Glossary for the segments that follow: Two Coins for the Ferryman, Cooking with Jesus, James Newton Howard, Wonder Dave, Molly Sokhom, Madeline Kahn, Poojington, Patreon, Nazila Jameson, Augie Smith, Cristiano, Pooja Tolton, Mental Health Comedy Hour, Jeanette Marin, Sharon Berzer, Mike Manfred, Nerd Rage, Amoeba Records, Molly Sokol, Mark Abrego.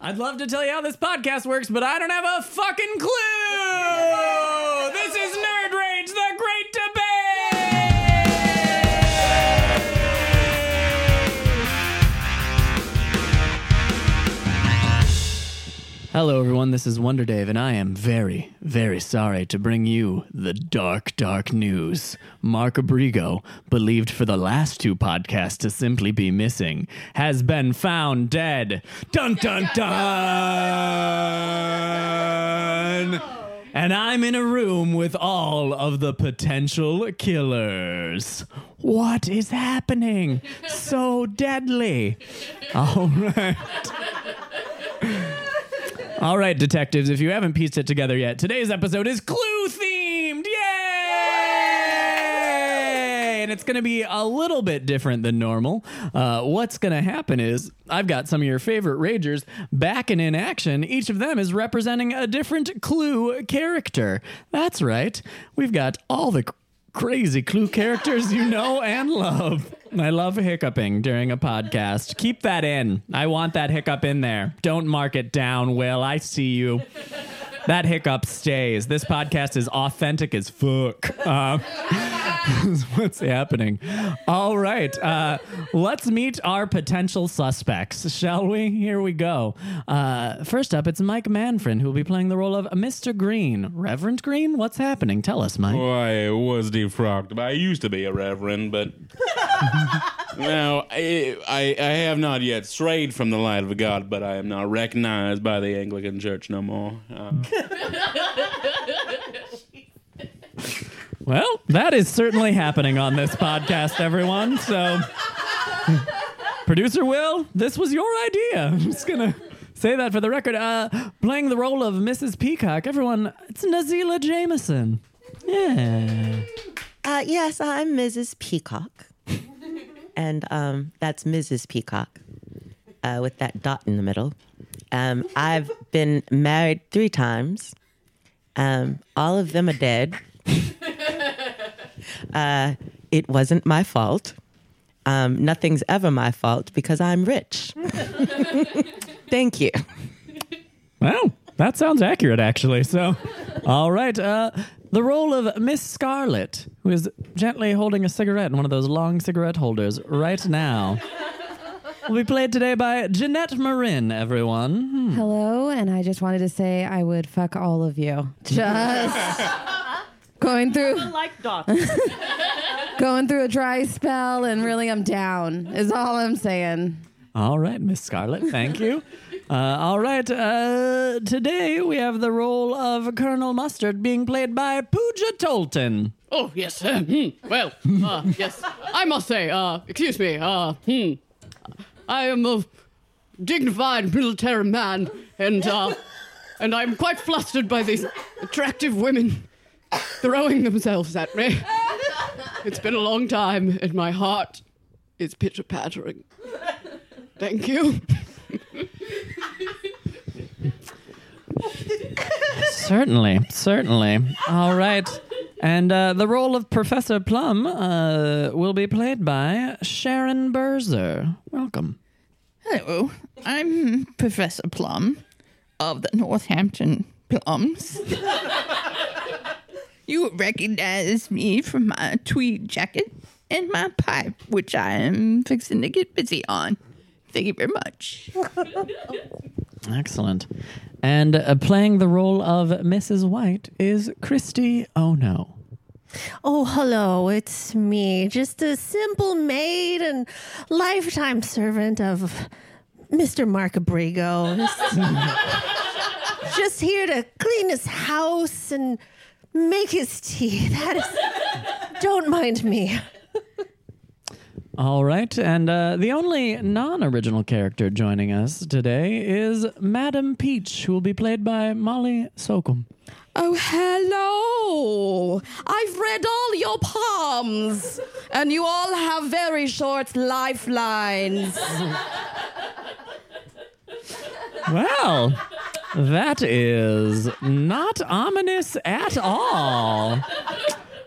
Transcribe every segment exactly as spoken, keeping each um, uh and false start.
I'd love to tell you how this podcast works, but I don't have a fucking clue! This is Nerd Rage, the Great Debate! Hello everyone, this is Wonder Dave, and I am very, very sorry to bring you the dark, dark news. Mark Abrego, believed for the last two podcasts to simply be missing, has been found dead. Dun, dun, dun! And I'm in a room with all of the potential killers. What is happening? So deadly. All right. All right, detectives, if you haven't pieced it together yet, today's episode is clue-themed. Yay! And it's going to be a little bit different than normal. Uh, what's going to happen is I've got some of your favorite Ragers back and in action. Each of them is representing a different clue character. That's right. We've got all the... crazy clue characters you know and love. I love hiccuping during a podcast. Keep that in. I want that hiccup in there. Don't mark it down, Will. I see you. That hiccup stays. This podcast is authentic as fuck. Uh, what's happening? All right. Uh, let's meet our potential suspects, shall we? Here we go. Uh, first up, it's Mike Manfred, who will be playing the role of Mister Green. Reverend Green? What's happening? Tell us, Mike. Oh, I was defrocked. I used to be a reverend, but... now, I, I, I have not yet strayed from the light of God, but I am not recognized by the Anglican Church no more. Uh, well, that is certainly happening on this podcast, everyone. So, Producer Will, this was your idea. I'm just going to say that for the record. Uh, playing the role of Missus Peacock, everyone, it's Nazila Jameson. Yeah. Uh, yes, I'm Missus Peacock. And um, that's Missus Peacock uh, with that dot in the middle. Um, I've been married three times. Um, all of them are dead. uh, it wasn't my fault. Um, nothing's ever my fault because I'm rich. Thank you. Well, that sounds accurate, actually. So, all right. Uh, the role of Miss Scarlet, who is gently holding a cigarette in one of those long cigarette holders right now, will be played today by Jeanette Marin, everyone. Hmm. Hello, and I just wanted to say I would fuck all of you. Just going through... like dots. Going through a dry spell, and really I'm down, is all I'm saying. All right, Miss Scarlet, thank you. Uh, all right, uh, today we have the role of Colonel Mustard being played by Pooja Tolton. Oh, yes. Uh, hmm. Well, uh, yes. I must say, uh, excuse me, uh, hmm... I am a dignified military man, and uh, and I'm quite flustered by these attractive women throwing themselves at me. It's been a long time, and my heart is pitter-pattering. Thank you. Certainly, certainly. All right. And uh, the role of Professor Plum uh, will be played by Sharon Berzer. Welcome. Hello, I'm Professor Plum of the Northampton Plums. You recognize me from my tweed jacket and my pipe, which I am fixing to get busy on. Thank you very much. Excellent. And uh, playing the role of Missus White is Cristiano. Oh, hello, it's me, just a simple maid and lifetime servant of Mister Mark Abrego. Just here to clean his house and make his tea. That is, don't mind me. All right, and uh, the only non-original character joining us today is Madam Peach, who will be played by Molly Sokol. Oh, hello. I've read all your palms, and you all have very short lifelines. Well, that is not ominous at all.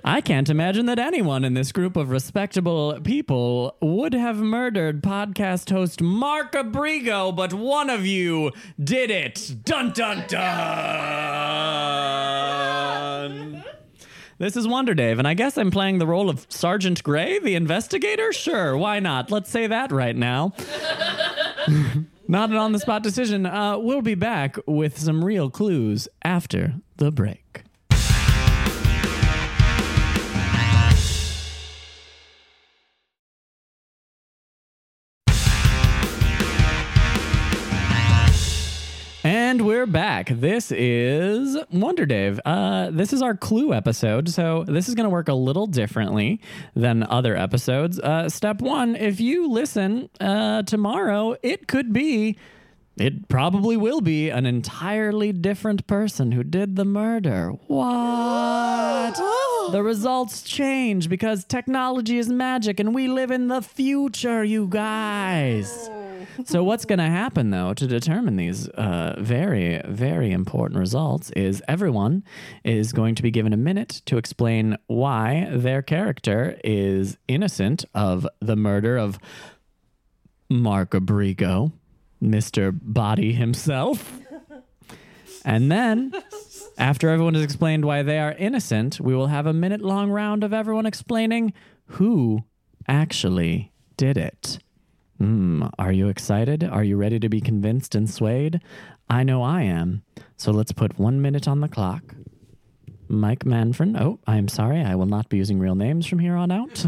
I can't imagine that anyone in this group of respectable people would have murdered podcast host Mark Abrego, but one of you did it. Dun, dun, dun. This is Wonder Dave, and I guess I'm playing the role of Sergeant Gray, the investigator? Sure, why not? Let's say that right now. Not an on-the-spot decision. Uh, we'll be back with some real clues after the break. And we're back. This is Wonder Dave. Uh, this is our clue episode, so this is going to work a little differently than other episodes. Uh, step one, if you listen uh, tomorrow, it could be, it probably will be, an entirely different person who did the murder. What? The results change because technology is magic and we live in the future, you guys. So what's going to happen, though, to determine these uh, very, very important results is everyone is going to be given a minute to explain why their character is innocent of the murder of Mark Abrego, Mister Body himself. And then, after everyone has explained why they are innocent, we will have a minute-long round of everyone explaining who actually did it. Mm, are you excited? Are you ready to be convinced and swayed? I know I am. So let's put one minute on the clock. Mike Manfred. Oh, I'm sorry. I will not be using real names from here on out.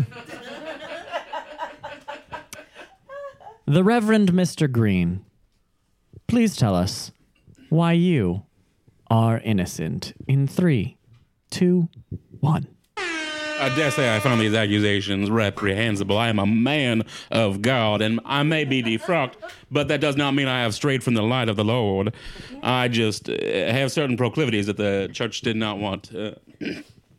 The Reverend Mister Green. Please tell us why you are innocent in three, two, one. I dare say I found these accusations reprehensible. I am a man of God, and I may be defrocked, but that does not mean I have strayed from the light of the Lord. I just uh, have certain proclivities that the church did not want uh,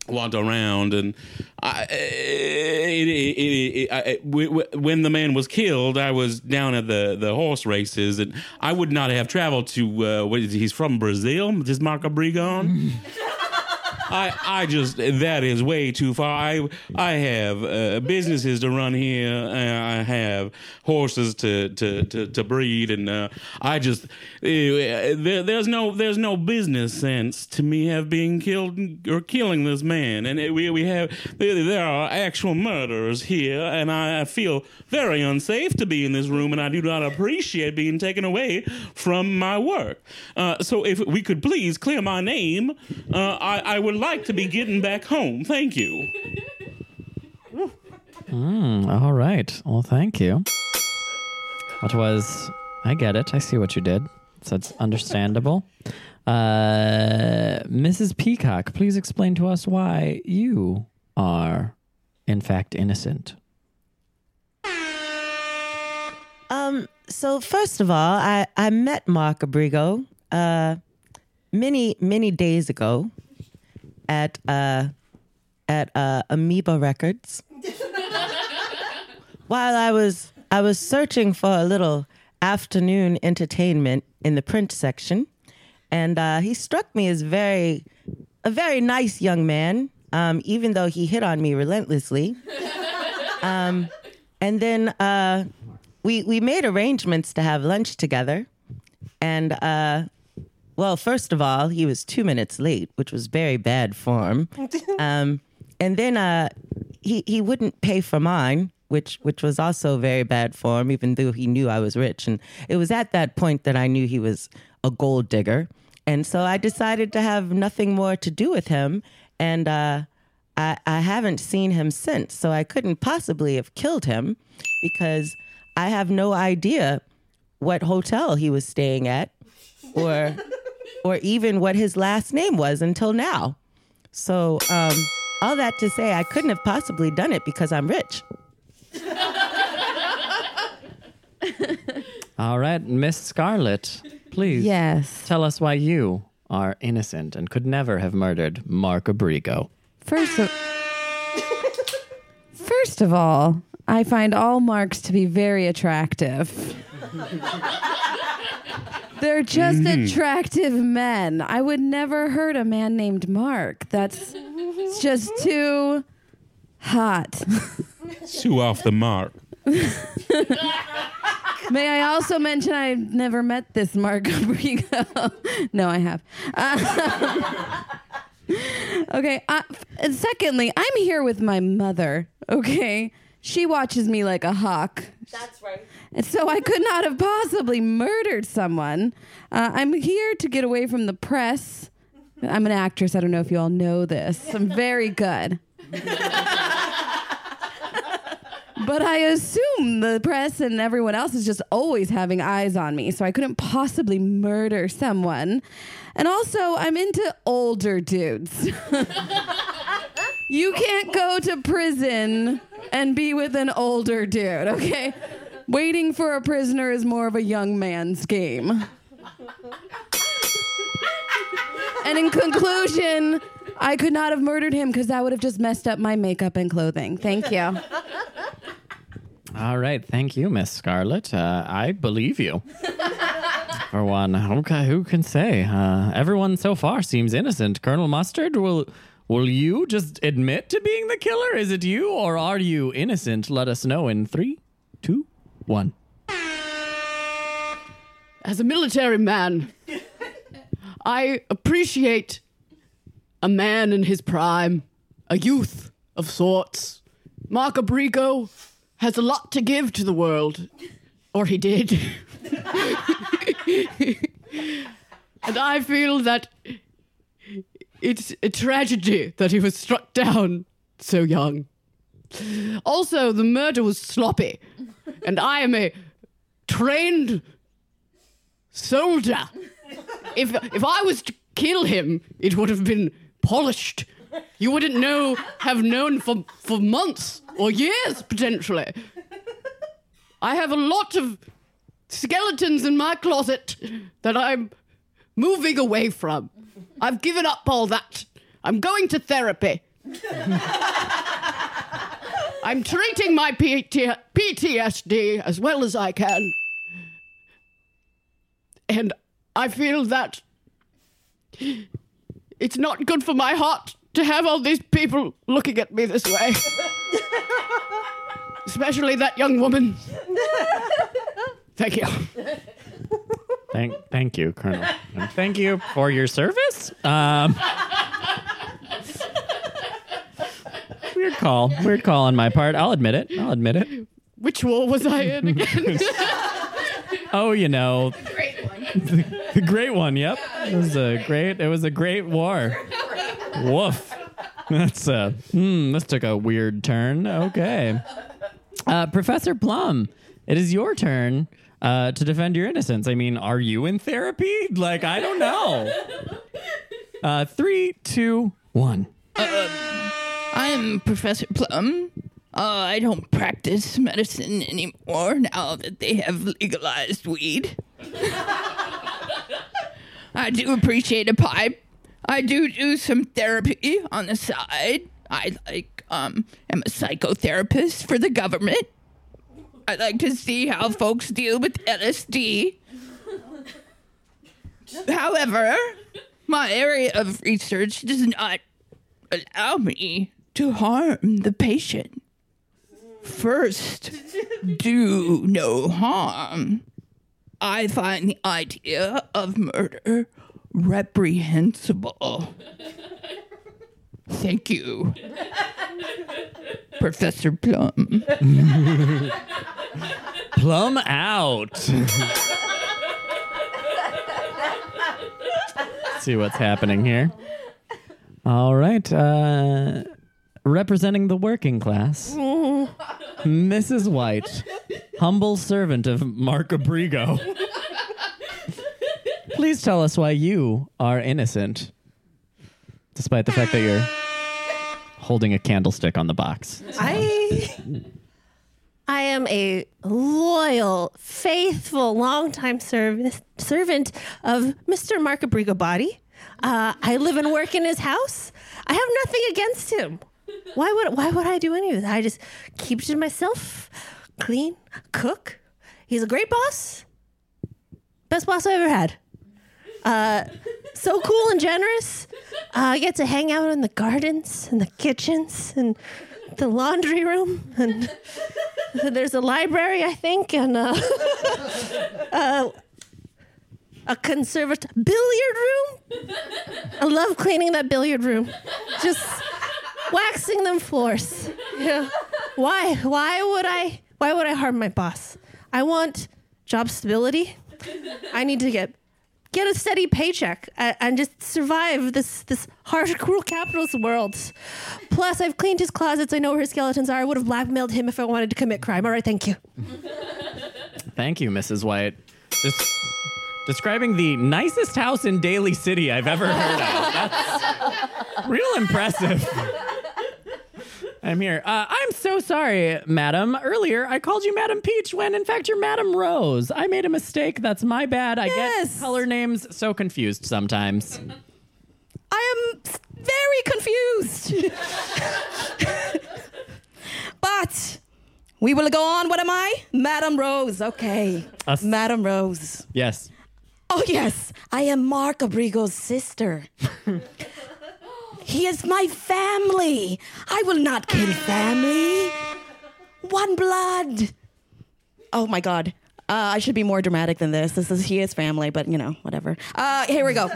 want around. And I, it, it, it, I, when the man was killed, I was down at the, the horse races, and I would not have traveled to, uh, what is he, he's from Brazil, this Marco Brigon. I, I just, that is way too far. I I have uh, businesses to run here. I have horses to to, to, to breed, and uh, I just uh, there, there's no there's no business sense to me have being killed or killing this man. And it, we we have there are actual murderers here, and I, I feel very unsafe to be in this room, and I do not appreciate being taken away from my work. Uh, so if we could please clear my name, uh, I I would. Like to be getting back home. Thank you. Mm, all right. Well, thank you. What was... I get it. I see what you did. So it's understandable. Uh, Missus Peacock, please explain to us why you are, in fact, innocent. Um. So first of all, I, I met Mark Abrego uh, many, many days ago. At uh, at uh, Amoeba Records, while I was I was searching for a little afternoon entertainment in the print section, and uh, he struck me as very a very nice young man, um, even though he hit on me relentlessly. um, and then uh, we we made arrangements to have lunch together, and. Uh, Well, first of all, he was two minutes late, which was very bad form. Um, and then uh, he he wouldn't pay for mine, which which was also very bad form, even though he knew I was rich. And it was at that point that I knew he was a gold digger. And so I decided to have nothing more to do with him. And uh, I, I haven't seen him since. So I couldn't possibly have killed him because I have no idea what hotel he was staying at or... or even what his last name was until now. So um, all that to say, I couldn't have possibly done it because I'm rich. All right, Miss Scarlett, please yes. tell us why you are innocent and could never have murdered Mark Abrego. First of, First of all, I find all Marks to be very attractive. They're just mm. attractive men. I would never hurt a man named Mark. That's it's just too hot. It's too off the mark. May I also mention I've never met this Mark Abrego. No, I have. Um, okay. Uh, and secondly, I'm here with my mother. Okay. She watches me like a hawk. That's right. And so I could not have possibly murdered someone. Uh, I'm here to get away from the press. I'm an actress. I don't know if you all know this. I'm very good. But I assume the press and everyone else is just always having eyes on me. So I couldn't possibly murder someone. And also, I'm into older dudes. You can't go to prison and be with an older dude, okay? Waiting for a prisoner is more of a young man's game. And in conclusion, I could not have murdered him because that would have just messed up my makeup and clothing. Thank you. All right. Thank you, Miss Scarlett. Uh, I believe you. For one, okay, who can say? Uh, everyone so far seems innocent. Colonel Mustard will... Will you just admit to being the killer? Is it you or are you innocent? Let us know in three, two, one. As a military man, I appreciate a man in his prime, a youth of sorts. Mark Abrego has a lot to give to the world, or he did. And I feel that... It's a tragedy that he was struck down so young. Also, the murder was sloppy, and I am a trained soldier. If if I was to kill him, it would have been polished. You wouldn't know, have known for, for months or years, potentially. I have a lot of skeletons in my closet that I'm moving away from. I've given up all that. I'm going to therapy. I'm treating my P T S D as well as I can. And I feel that it's not good for my heart to have all these people looking at me this way. Especially that young woman. Thank you. Thank, thank you, Colonel. And thank you for your service. Um, weird call. Weird call on my part. I'll admit it. I'll admit it. Which war was I in again? Oh, you know. The great one. The, the great one, yep. It was a great, it was a great war. Woof. That's a, hmm, this took a weird turn. Okay. Uh, Professor Plum, it is your turn. Uh, to defend your innocence. I mean, are you in therapy? Like, I don't know. Uh, three, two, one. Uh, I'm Professor Plum. Uh, I don't practice medicine anymore now that they have legalized weed. I do appreciate a pipe. I do do some therapy on the side. I, like, um, am a psychotherapist for the government. I'd like to see how folks deal with L S D. However, my area of research does not allow me to harm the patient. First, do no harm. I find the idea of murder reprehensible. Thank you, Professor Plum. Plum out. See what's happening here. All right. Uh, representing the working class, Missus White, humble servant of Mark Abrego. Please tell us why you are innocent. Despite the fact that you're holding a candlestick on the box. So. I I am a loyal, faithful, longtime serv- servant of Mister Mark Abrego Body. Uh, I live and work in his house. I have nothing against him. Why would why would I do any of that? I just keep to myself, clean, cook. He's a great boss. Best boss I ever had. Uh, so cool and generous. Uh, I get to hang out in the gardens and the kitchens and the laundry room. And there's a library, I think, and uh, uh, a conservatory billiard room. I love cleaning that billiard room. Just waxing them floors. Yeah. Why? Why would I? Why would I harm my boss? I want job stability. I need to get get a steady paycheck and, and just survive this this harsh, cruel capitalist world. Plus, I've cleaned his closets. I know where his skeletons are. I would have blackmailed him if I wanted to commit crime. All right, thank you. Thank you, Missus White. Des- describing the nicest house in Daly City I've ever heard of. That's real impressive. I'm here. Uh, I'm so sorry, madam. Earlier, I called you Madam Peach when, in fact, you're Madam Rose. I made a mistake. That's my bad. I yes. get color names so confused sometimes. I am very confused. But we will go on. What am I? Madam Rose. Okay. Us. Madam Rose. Yes. Oh, yes. I am Mark Abrigo's sister. He is my family. I will not kill family. One blood. Oh, my God. Uh, I should be more dramatic than this. This is he is family, but, you know, whatever. Uh, here we go.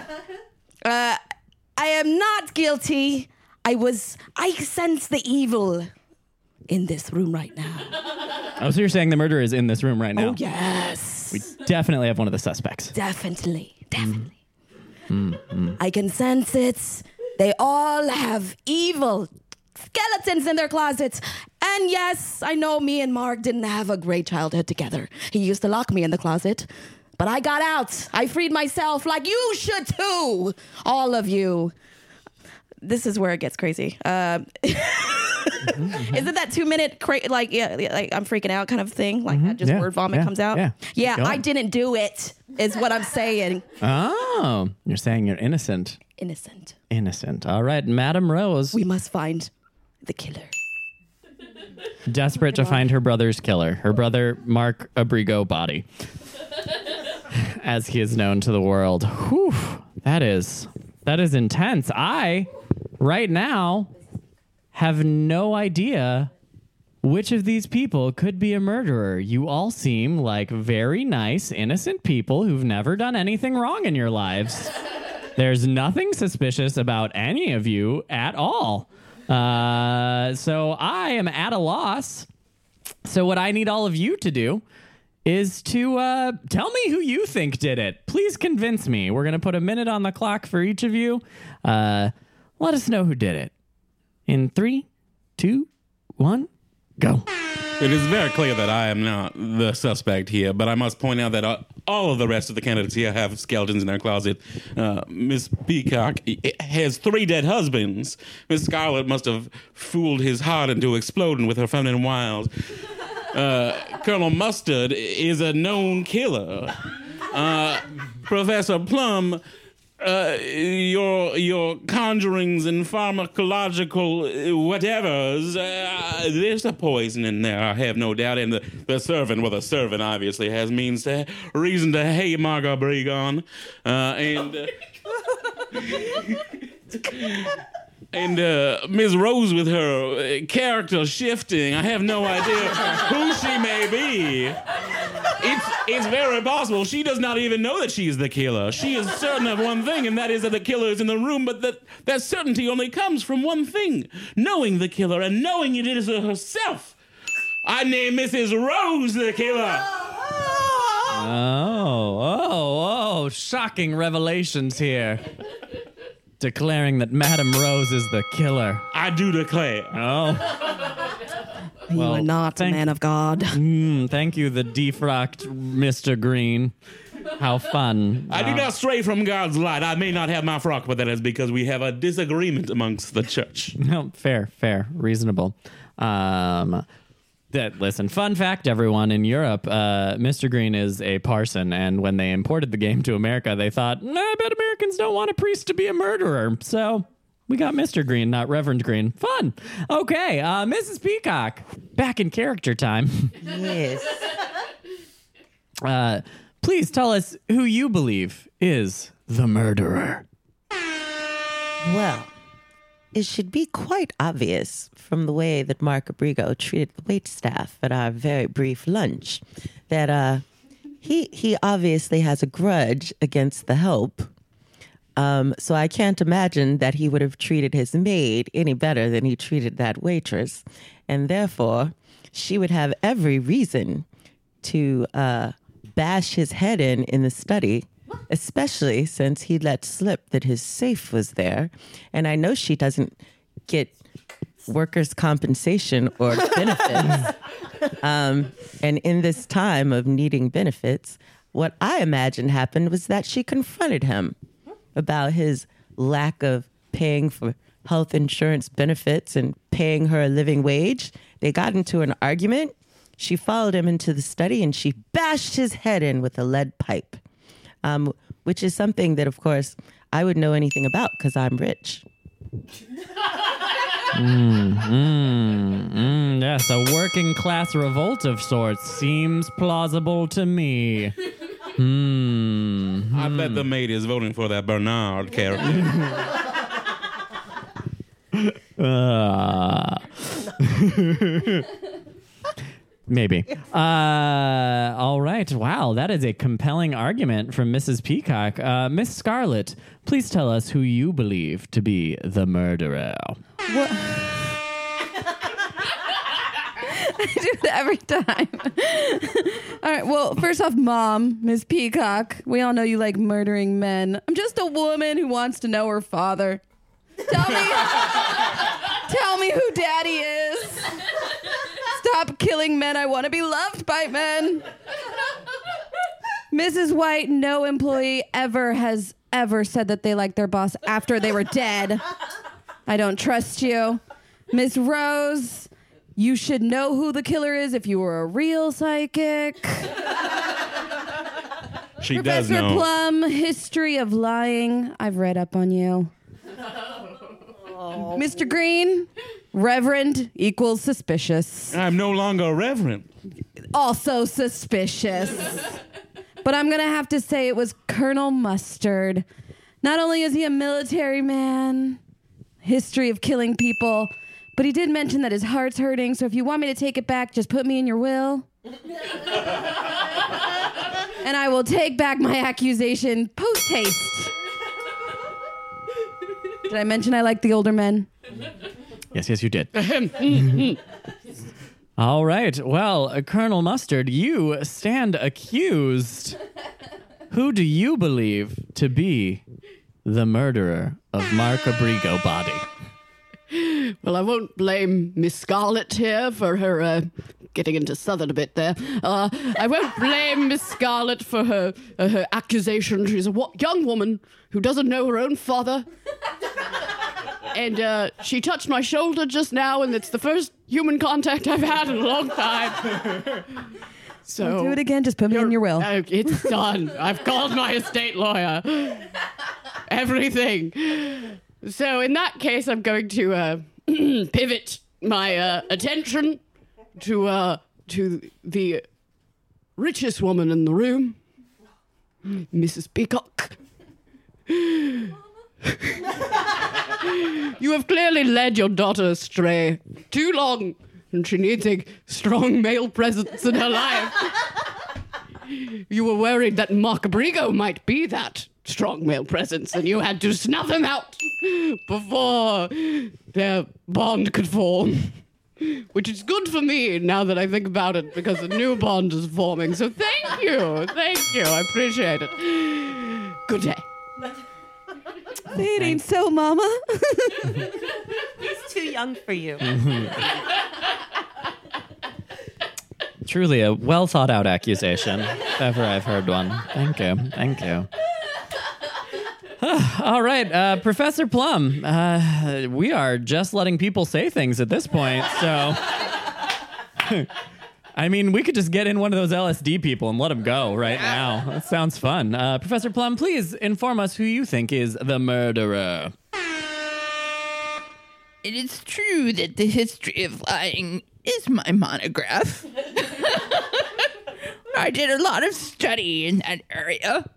Uh, I am not guilty. I was... I sense the evil in this room right now. Oh, so you're saying the murderer is in this room right now? Oh, yes. We definitely have one of the suspects. Definitely. Definitely. Mm. Mm-hmm. I can sense it. They all have evil skeletons in their closets. And yes, I know me and Mark didn't have a great childhood together. He used to lock me in the closet, but I got out. I freed myself like you should too, all of you. This is where it gets crazy. Uh, mm-hmm. Isn't that two-minute, cra- like, yeah, like I'm freaking out kind of thing? Like mm-hmm. that just yeah, word vomit yeah, comes out? Yeah, yeah I didn't do it, is what I'm saying. Oh, you're saying you're innocent. Innocent. Innocent. All right, Madam Rose. We must find the killer. Desperate to find her brother's killer, her brother Mark Abrego body, as he is known to the world. Whew, that is that is intense. I, right now, have no idea which of these people could be a murderer. You all seem like very nice, innocent people who've never done anything wrong in your lives. There's nothing suspicious about any of you at all. Uh, so I am at a loss. So what I need all of you to do is to uh, tell me who you think did it. Please convince me. We're going to put a minute on the clock for each of you. Uh, let us know who did it. In three, two, one, go. It is very clear that I am not the suspect here, but I must point out that uh, all of the rest of the candidates here have skeletons in their closet. Uh, Miss Peacock has three dead husbands. Miss Scarlet must have fooled his heart into exploding with her feminine wiles. Uh, Colonel Mustard is a known killer. Uh, Professor Plum... Uh, your your conjurings and pharmacological whatevers, uh, there's a poison in there, I have no doubt. And the, the servant, well, the servant obviously has means to reason to hey Mark Abrego. Uh, and uh, and uh, Miss Rose with her character shifting, I have no idea who she may be. It's it's very possible she does not even know that she is the killer. She is certain of one thing, and that is that the killer is in the room, but that, that certainty only comes from one thing, knowing the killer and knowing it is herself. I name Missus Rose the killer. Oh, oh, oh, shocking revelations here. Declaring that Madam Rose is the killer. I do declare. Oh. You well, are not thank, a man of God. Mm, thank you, the defrocked Mister Green. How fun. I uh, do not stray from God's light. I may not have my frock, but that is because we have a disagreement amongst the church. No, fair, fair, reasonable. Um, that listen, fun fact, everyone, in Europe, uh, Mister Green is a parson, and when they imported the game to America, they thought, nah, I bet Americans don't want a priest to be a murderer, so... We got Mister Green, not Reverend Green. Fun. Okay, uh, Missus Peacock, back in character time. Yes. Uh, Please tell us who you believe is the murderer. Well, it should be quite obvious from the way that Mark Abrego treated the waitstaff at our very brief lunch that uh, he he obviously has a grudge against the help. Um, so I can't imagine that he would have treated his maid any better than he treated that waitress. And therefore, she would have every reason to uh, bash his head in in the study, especially since he let slip that his safe was there. And I know she doesn't get workers' compensation or benefits. um, and in this time of needing benefits, what I imagine happened was that she confronted him about his lack of paying for health insurance benefits and paying her a living wage. They got into an argument. She followed him into the study and she bashed his head in with a lead pipe, um, which is something that, of course, I would know anything about because I'm rich. Mm, mm, mm, yes, a working class revolt of sorts seems plausible to me. Mm, I mm. bet the maid is voting for that Bernard character. uh. Maybe. Uh, all right. Wow, that is a compelling argument from Missus Peacock. Uh, Miss Scarlett, please tell us who you believe to be the murderer. What? I do it every time. All right, well, first off, Mom, Miss Peacock, we all know you like murdering men. I'm just a woman who wants to know her father. Tell me, tell me who Daddy is. Stop killing men. I want to be loved by men. Missus White, no employee ever has ever said that they liked their boss after they were dead. I don't trust you. Miss Rose, you should know who the killer is if you were a real psychic. She Professor does know. Professor Plum, history of lying. I've read up on you. Oh. Mister Green, reverend equals suspicious. I'm no longer a reverend. Also suspicious. But I'm going to have to say it was Colonel Mustard. Not only is he a military man, history of killing people, but he did mention that his heart's hurting, so if you want me to take it back, just put me in your will. And I will take back my accusation post-haste. Did I mention I like the older men? Yes, yes, you did. All right. Well, uh, Colonel Mustard, you stand accused. Who do you believe to be the murderer of Mark Abrego Body? Well, I won't blame Miss Scarlett here for her uh, getting into Southern a bit there. Uh, I won't blame Miss Scarlett for her uh, her accusation. She's a wa- young woman who doesn't know her own father. And uh, she touched my shoulder just now, and it's the first human contact I've had in a long time. So I'll do it again. Just put me in your will. Uh, it's done. I've called my estate lawyer. Everything. So in that case, I'm going to uh, pivot my uh, attention to uh, to the richest woman in the room, Missus Peacock. You have clearly led your daughter astray too long, and she needs a strong male presence in her life. You were worried that Mark Abrego might be that strong male presence, and you had to snuff him out before their bond could form. Which is good for me now that I think about it, because a new bond is forming. So thank you. Thank you. I appreciate it. Good day. Say it ain't so, Mama. He's too young for you. Truly a well-thought-out accusation, if ever I've heard one. Thank you. Thank you. All right, uh, Professor Plum, uh, we are just letting people say things at this point, so... I mean, we could just get in one of those L S D people and let them go right now. That sounds fun. Uh, Professor Plum, please inform us who you think is the murderer. It is true that the history of lying is my monograph. I did a lot of study in that area.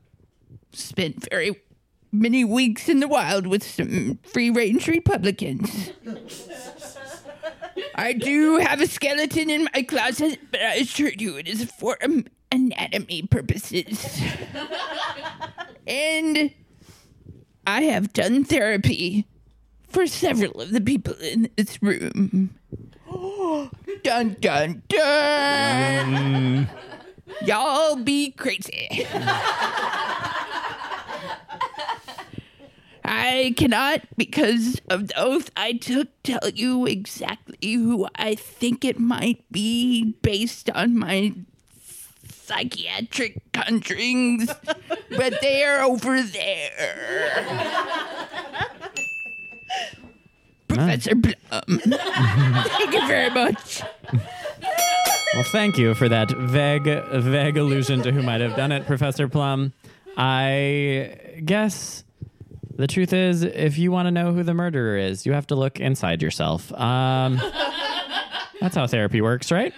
Spent very many weeks in the wild with some free-range Republicans. I do have a skeleton in my closet, but I assure you it is for um, anatomy purposes. And I have done therapy for several of the people in this room. Dun, dun, dun! Um. Y'all be crazy. I cannot, because of the oath I took, tell you exactly who I think it might be based on my psychiatric conjurings, but they're over there. Professor Plum, thank you very much. Well, thank you for that vague, vague allusion to who might have done it, Professor Plum. I guess... the truth is, if you want to know who the murderer is, you have to look inside yourself. Um, that's how therapy works, right?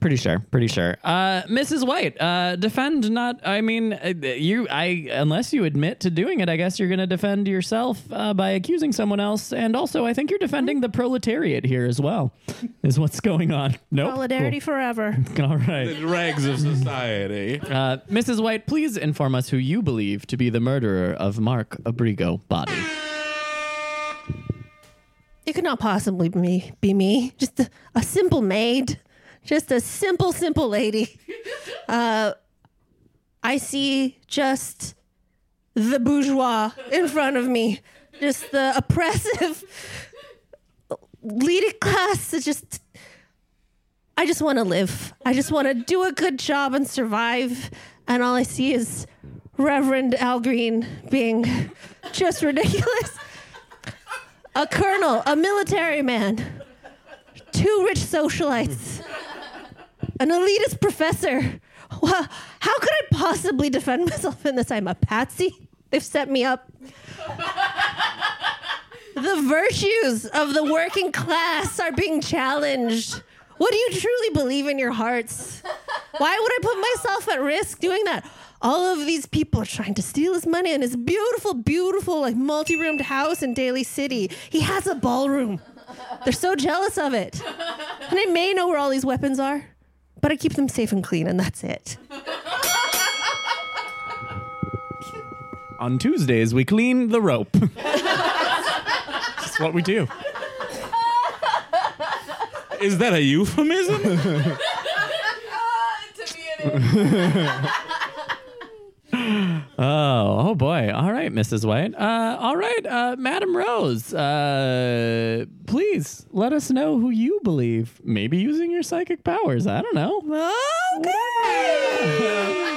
Pretty sure. Pretty sure. Uh, Missus White, uh, defend not... I mean, you. I unless you admit to doing it, I guess you're going to defend yourself uh, by accusing someone else. And also, I think you're defending the proletariat here as well, is what's going on. Nope. Solidarity cool. Forever. All right. The dregs of society. Uh, Missus White, please inform us who you believe to be the murderer of Mark Abrego Body. It could not possibly be me. Be me. Just a, a simple maid. Just a simple, simple lady. Uh, I see just the bourgeois in front of me. Just the oppressive leading class. It's just, I just want to live. I just want to do a good job and survive. And all I see is Reverend Al Green being just ridiculous. A colonel, a military man, two rich socialites. An elitist professor. Well, how could I possibly defend myself in this? I'm a patsy. They've set me up. The virtues of the working class are being challenged. What do you truly believe in your hearts? Why would I put myself at risk doing that? All of these people are trying to steal his money in his beautiful, beautiful, like multi-roomed house in Daly City. He has a ballroom. They're so jealous of it. And I may know where all these weapons are, but I keep them safe and clean, and that's it. On Tuesdays, we clean the rope. That's what we do. Is that a euphemism? To me, it is. Oh, oh boy. All right, Missus White. Uh, all right, uh, Madam Rose, uh, please let us know who you believe. Maybe using your psychic powers. I don't know. Okay.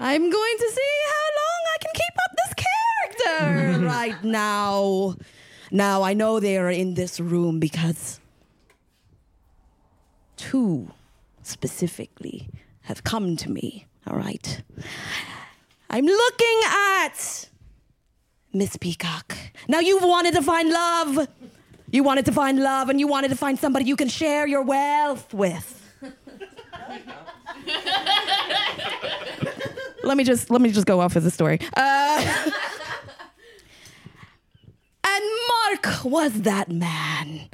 I'm going to see how long I can keep up this character right now. Now, I know they are in this room because two specifically have come to me. All right. I'm looking at Miss Peacock. Now you wanted to find love. You wanted to find love and you wanted to find somebody you can share your wealth with. Let me just let me just go off with the story. Uh, and Mark was that man.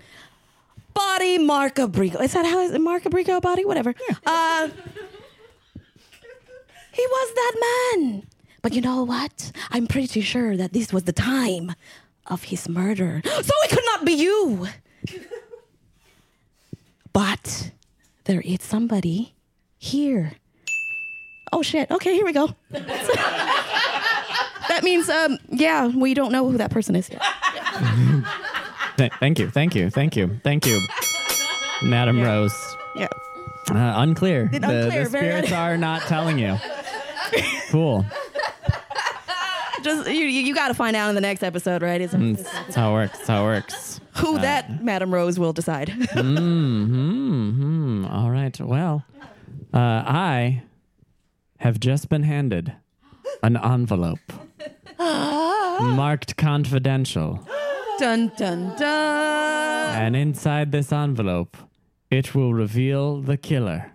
Body Mark Abrego. Is that how is it? Mark Abrego Body? Whatever. Yeah. Uh, he was that man. But you know what? I'm pretty sure that this was the time of his murder. So it could not be you. But there is somebody here. Oh, shit. Okay, here we go. That means, um, yeah, we don't know who that person is yet. Th- thank you, thank you, thank you, thank you, Madam yeah. Rose. Yeah. Uh, unclear. The, unclear. The spirits un- are not telling you. Cool. Just you, you got to find out in the next episode, right? It's, mm, it's, it's how it works. It's how it works. Who uh, that Madam Rose will decide. mm-hmm, mm-hmm. All right. Well, uh, I have just been handed an envelope marked confidential. Dun dun dun. And inside this envelope, it will reveal the killer.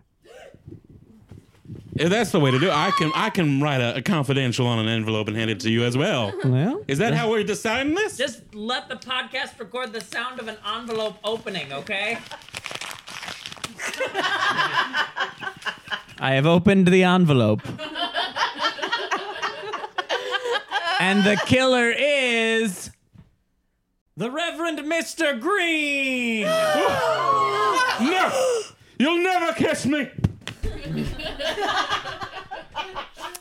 If that's the way to do it. I can I can write a, a confidential on an envelope and hand it to you as well. Well, is that yeah. how we're deciding this? Just let the podcast record the sound of an envelope opening, okay? I have opened the envelope. And the killer is... the Reverend Mister Green! No! You'll never kiss me!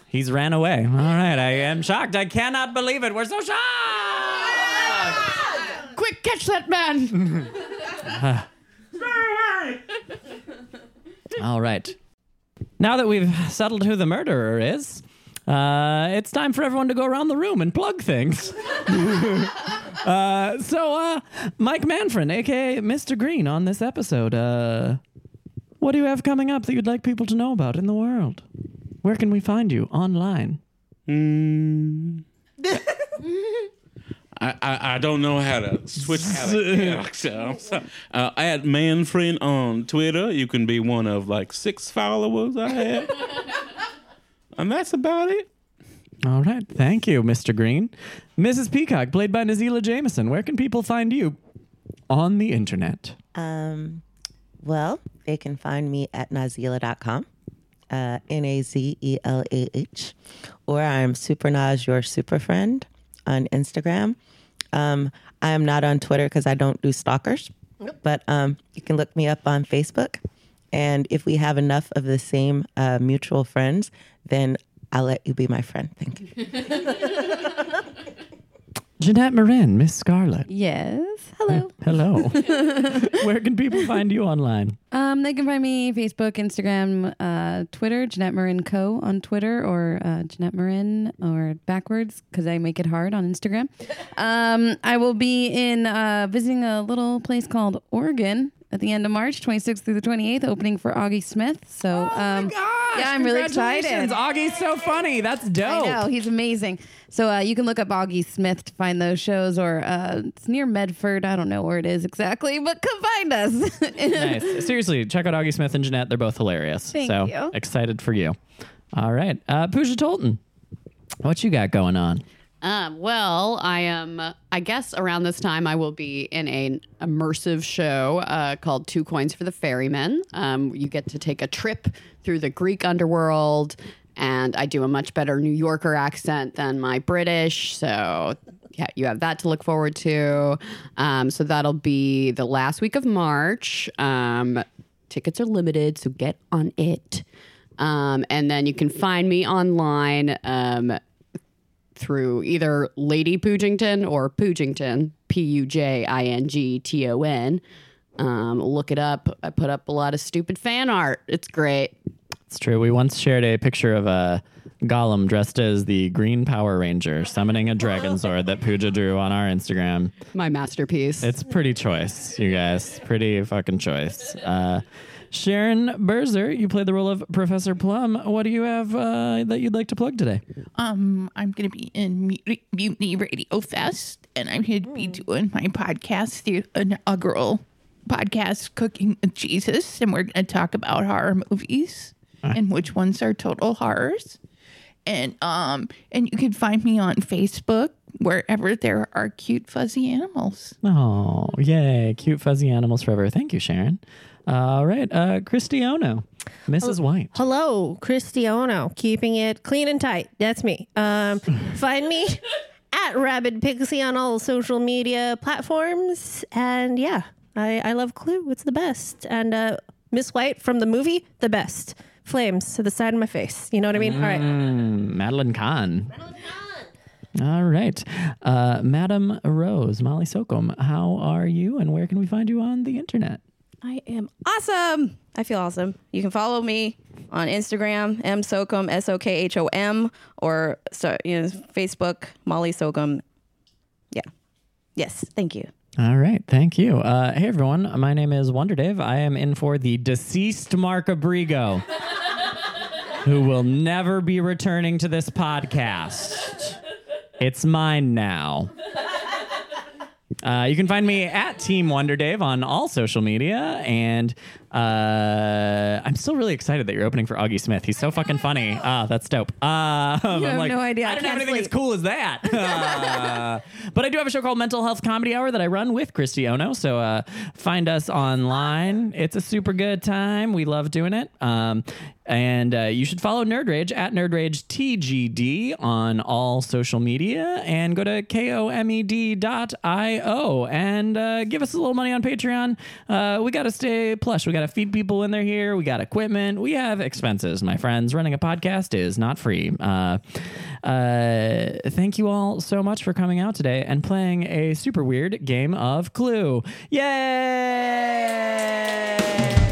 He's ran away. All right, I am shocked. I cannot believe it. We're so shocked! Yeah! Quick, catch that man! uh. All right. Now that we've settled who the murderer is, uh, it's time for everyone to go around the room and plug things. uh, so, uh, Mike Manfred, a k a. Mister Green, on this episode, uh, what do you have coming up that you'd like people to know about in the world? Where can we find you online? Mm. I, I, I don't know how to switch out of character. Uh, at Manfred on Twitter, you can be one of like six followers I have. And that's about it. All right. Thank you, Mister Green. Missus Peacock, played by Nazila Jameson, where can people find you on the internet? Um, Well, they can find me at nazila dot com. Uh, N A Z E L A H. Or I'm Super Naz, your super friend, on Instagram. Um, I am not on Twitter because I don't do stalkers. Nope. But um, you can look me up on Facebook. And if we have enough of the same uh, mutual friends, then I'll let you be my friend. Thank you. Jeanette Marin, Miss Scarlet. Yes. Hello. Uh, hello. Where can people find you online? Um, they can find me Facebook, Instagram, uh, Twitter, Jeanette Marin Co. on Twitter, or uh, Jeanette Marin, or backwards because I make it hard on Instagram. Um, I will be in uh, visiting a little place called Oregon at the end of March, twenty-sixth through the twenty-eighth, opening for Augie Smith. So, oh um, my gosh, yeah, I'm really excited. Augie's so funny. That's dope. I know, he's amazing. So uh, you can look up Augie Smith to find those shows, or uh, it's near Medford. I don't know where it is exactly, but come find us. Nice. Seriously, check out Augie Smith and Jeanette. They're both hilarious. Thank so you. Excited for you. All right, uh, Pooja Tolton, what you got going on? Um, well, I am, um, I guess around this time I will be in an immersive show uh, called Two Coins for the Ferryman. Um, you get to take a trip through the Greek underworld, and I do a much better New Yorker accent than my British. So yeah, you have that to look forward to. Um, so that'll be the last week of March. Um, tickets are limited, so get on it. Um, and then you can find me online, um, through either Lady Poojington or Poojington, P U J I N G T O N. Um, look it up. I put up a lot of stupid fan art. It's great. It's true. We once shared a picture of a Gollum dressed as the Green Power Ranger summoning a dragon sword that Pooja drew on our Instagram. My masterpiece. It's pretty choice, you guys. Pretty fucking choice. Uh, Sharon Berzer, you play the role of Professor Plum. What do you have uh, that you'd like to plug today? Um, I'm going to be in Mutiny Radio Fest, and I'm going to be doing my podcast, the inaugural podcast, Cooking with Jesus, and we're going to talk about horror movies uh. and which ones are total horrors. And um, and you can find me on Facebook wherever there are cute fuzzy animals. Oh, yay! Cute fuzzy animals forever. Thank you, Sharon. All right, uh, Cristiano, Missus Oh, White. Hello, Cristiano, keeping it clean and tight. That's me. Um, find me at Rabid Pixie on all social media platforms. And yeah, I, I love Clue. It's the best. And uh, Miss White from the movie, the best. Flames to the side of my face. You know what I mean? Mm, all right. Madeline Kahn. Madeline Kahn. All right. Uh, Madam Rose, Molly Sokol, how are you and where can we find you on the internet? I am awesome. I feel awesome. You can follow me on Instagram, M Sokhom, S O K H O M, or so, you know, Facebook, Molly Sokhom. Yeah. Yes. Thank you. All right. Thank you. Uh, hey, everyone. My name is Wonder Dave. I am in for the deceased Mark Abrego, who will never be returning to this podcast. It's mine now. Uh, you can find me at Team Wonder Dave on all social media, and Uh, I'm still really excited that you're opening for Augie Smith. He's so fucking funny. Ah, that's dope. Uh, you I'm have like, no idea. I don't I have anything sleep. as cool as that. Uh, but I do have a show called Mental Health Comedy Hour that I run with Cristiano. So uh, find us online. It's a super good time. We love doing it. Um, and uh, you should follow Nerd Rage at Nerd Rage T G D on all social media, and go to komed dot io and uh, give us a little money on Patreon. Uh, we got to stay plush. We got to feed people when they're here. We got equipment. We have expenses, my friends. Running a podcast is not free. Uh, uh, thank you all so much for coming out today and playing a super weird game of Clue. Yay!